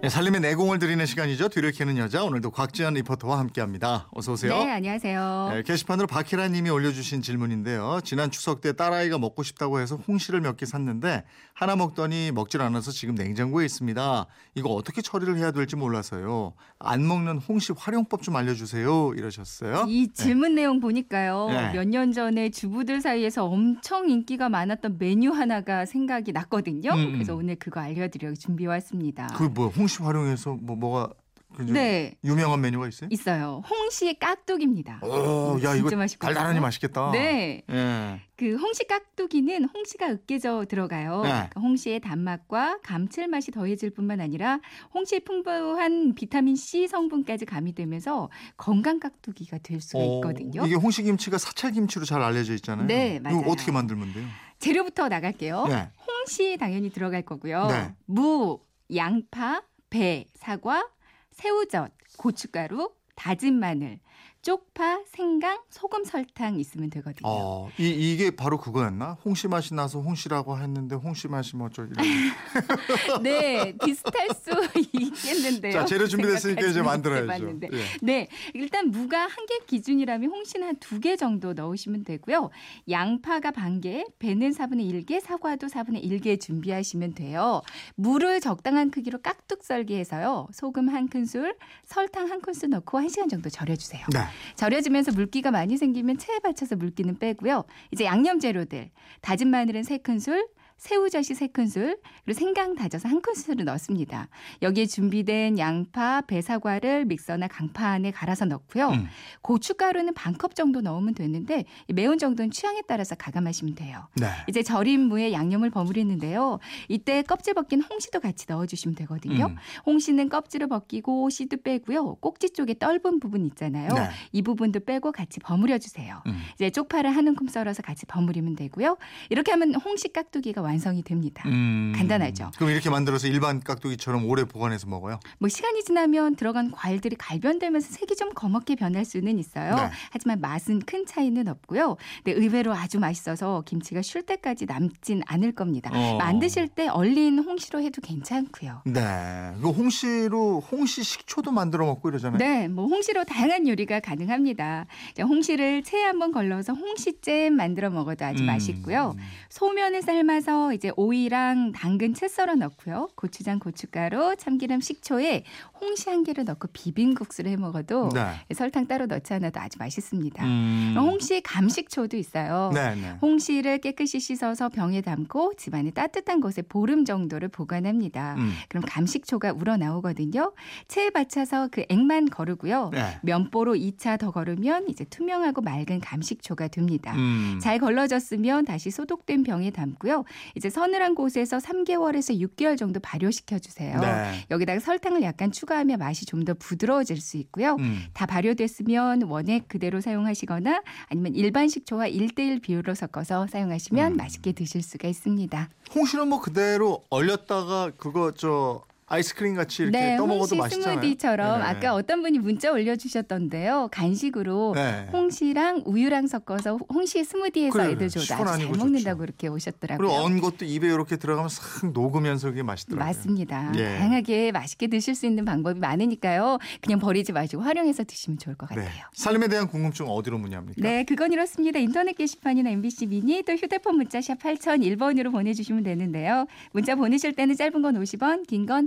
네, 살림에 내공을 들이는 시간이죠. 뒤를 캐는 여자. 오늘도 곽지연 리포터와 함께합니다. 어서 오세요. 네, 안녕하세요. 네, 게시판으로 박혜라 님이 올려주신 질문인데요. 지난 추석 때 딸아이가 먹고 싶다고 해서 홍시를 몇 개 샀는데 하나 먹더니 먹질 않아서 지금 냉장고에 있습니다. 이거 어떻게 처리를 해야 될지 몰라서요. 안 먹는 홍시 활용법 좀 알려주세요. 이러셨어요. 이 질문 내용 보니까요. 몇 년 전에 주부들 사이에서 엄청 인기가 많았던 메뉴 하나가 생각이 났거든요. 그래서 오늘 그거 알려드리려고 준비해왔습니다. 그게 뭐야? 홍시 활용해서 뭐가 네. 유명한 메뉴가 있어요? 있어요. 홍시 깍두기입니다. 오, 야, 이거 달달하니 맛있겠다. 네. 예. 그 홍시 깍두기는 홍시가 으깨져 들어가요. 네. 그러니까 홍시의 단맛과 감칠맛이 더해질 뿐만 아니라 홍시의 풍부한 비타민 C 성분까지 가미되면서 건강 깍두기가 될 수가 있거든요. 이게 홍시 김치가 사철 김치로 잘 알려져 있잖아요. 네, 맞아요. 이거 어떻게 만들면 돼요? 재료부터 나갈게요. 네. 홍시 당연히 들어갈 거고요. 네. 무, 양파, 배, 사과, 새우젓, 고춧가루, 다진 마늘, 쪽파, 생강, 소금, 설탕 있으면 되거든요. 이게 바로 그거였나? 홍시 맛이 나서 홍시라고 했는데 홍시 맛이 뭐 어쩌고 이런. 네, 비슷할 수 있겠는데요. 자, 재료 준비됐으니까 이제 만들어야죠. 예. 네, 일단 무가 한 개 기준이라면 홍시는 한 2개 정도 넣으시면 되고요. 양파가 반 개, 배는 4분의 1개, 사과도 4분의 1개 준비하시면 돼요. 무를 적당한 크기로 깍둑 썰기 해서요. 소금 1큰술, 설탕 1큰술 넣고 1시간 정도 절여주세요. 네. 절여지면서 물기가 많이 생기면 체에 받쳐서 물기는 빼고요. 이제 양념 재료들. 다진 마늘은 3큰술, 새우젓이 3큰술, 그리고 생강 다져서 1큰술을 넣습니다. 여기에 준비된 양파, 배사과를 믹서나 강판에 갈아서 넣고요. 고춧가루는 반컵 정도 넣으면 되는데 매운 정도는 취향에 따라서 가감하시면 돼요. 네. 이제 절인 무에 양념을 버무리는데요. 이때 껍질 벗긴 홍시도 같이 넣어주시면 되거든요. 홍시는 껍질을 벗기고 씨도 빼고요. 꼭지 쪽에 떫은 부분 있잖아요. 네. 이 부분도 빼고 같이 버무려주세요. 이제 쪽파를 한 움큼 썰어서 같이 버무리면 되고요. 이렇게 하면 홍시 깍두기가 완성이 됩니다. 간단하죠. 그럼 이렇게 만들어서 일반 깍두기처럼 오래 보관해서 먹어요? 뭐 시간이 지나면 들어간 과일들이 갈변되면서 색이 좀 검게 변할 수는 있어요. 네. 하지만 맛은 큰 차이는 없고요. 근데 의외로 아주 맛있어서 김치가 쉴 때까지 남진 않을 겁니다. 만드실 때 얼린 홍시로 해도 괜찮고요. 네. 그 홍시로 홍시 식초도 만들어 먹고 이러잖아요. 네. 뭐 홍시로 다양한 요리가 가능합니다. 홍시를 체에 한번 걸러서 홍시잼 만들어 먹어도 아주 맛있고요. 소면에 삶아서 이제 오이랑 당근 채 썰어 넣고요. 고추장, 고춧가루, 참기름, 식초에 홍시 한 개를 넣고 비빔국수를 해 먹어도 네. 설탕 따로 넣지 않아도 아주 맛있습니다. 홍시 감식초도 있어요. 네네. 홍시를 깨끗이 씻어서 병에 담고 집안의 따뜻한 곳에 보름 정도를 보관합니다. 그럼 감식초가 우러나오거든요. 체에 받쳐서 그 액만 거르고요. 네. 면보로 2차 더 거르면 이제 투명하고 맑은 감식초가 됩니다. 잘 걸러졌으면 다시 소독된 병에 담고요. 이제 서늘한 곳에서 3개월에서 6개월 정도 발효시켜 주세요. 네. 여기다가 설탕을 약간 추가하면 맛이 좀 더 부드러워질 수 있고요. 다 발효됐으면 원액 그대로 사용하시거나 아니면 일반 식초와 1:1 비율로 섞어서 사용하시면 맛있게 드실 수가 있습니다. 홍시는 뭐 그대로 얼렸다가 그거 아이스크림 같이 이렇게 떠먹어도 맛있잖아요. 홍시 스무디처럼 아까 어떤 분이 문자 올려주셨던데요. 간식으로 홍시랑 우유랑 섞어서 홍시 스무디에서 애들 줘도 아주 잘 먹는다고 이렇게 오셨더라고요. 그리고 언 것도 입에 이렇게 들어가면 싹 녹으면서 그게 맛있더라고요. 맞습니다. 예. 다양하게 맛있게 드실 수 있는 방법이 많으니까요. 그냥 버리지 마시고 활용해서 드시면 좋을 것 같아요. 살림에 대한 궁금증 어디로 문의합니까? 네, 그건 이렇습니다. 인터넷 게시판이나 MBC 미니 또 휴대폰 문자 샵 8001번으로 보내주시면 되는데요. 문자 보내실 때는 짧은 건 50원, 긴 건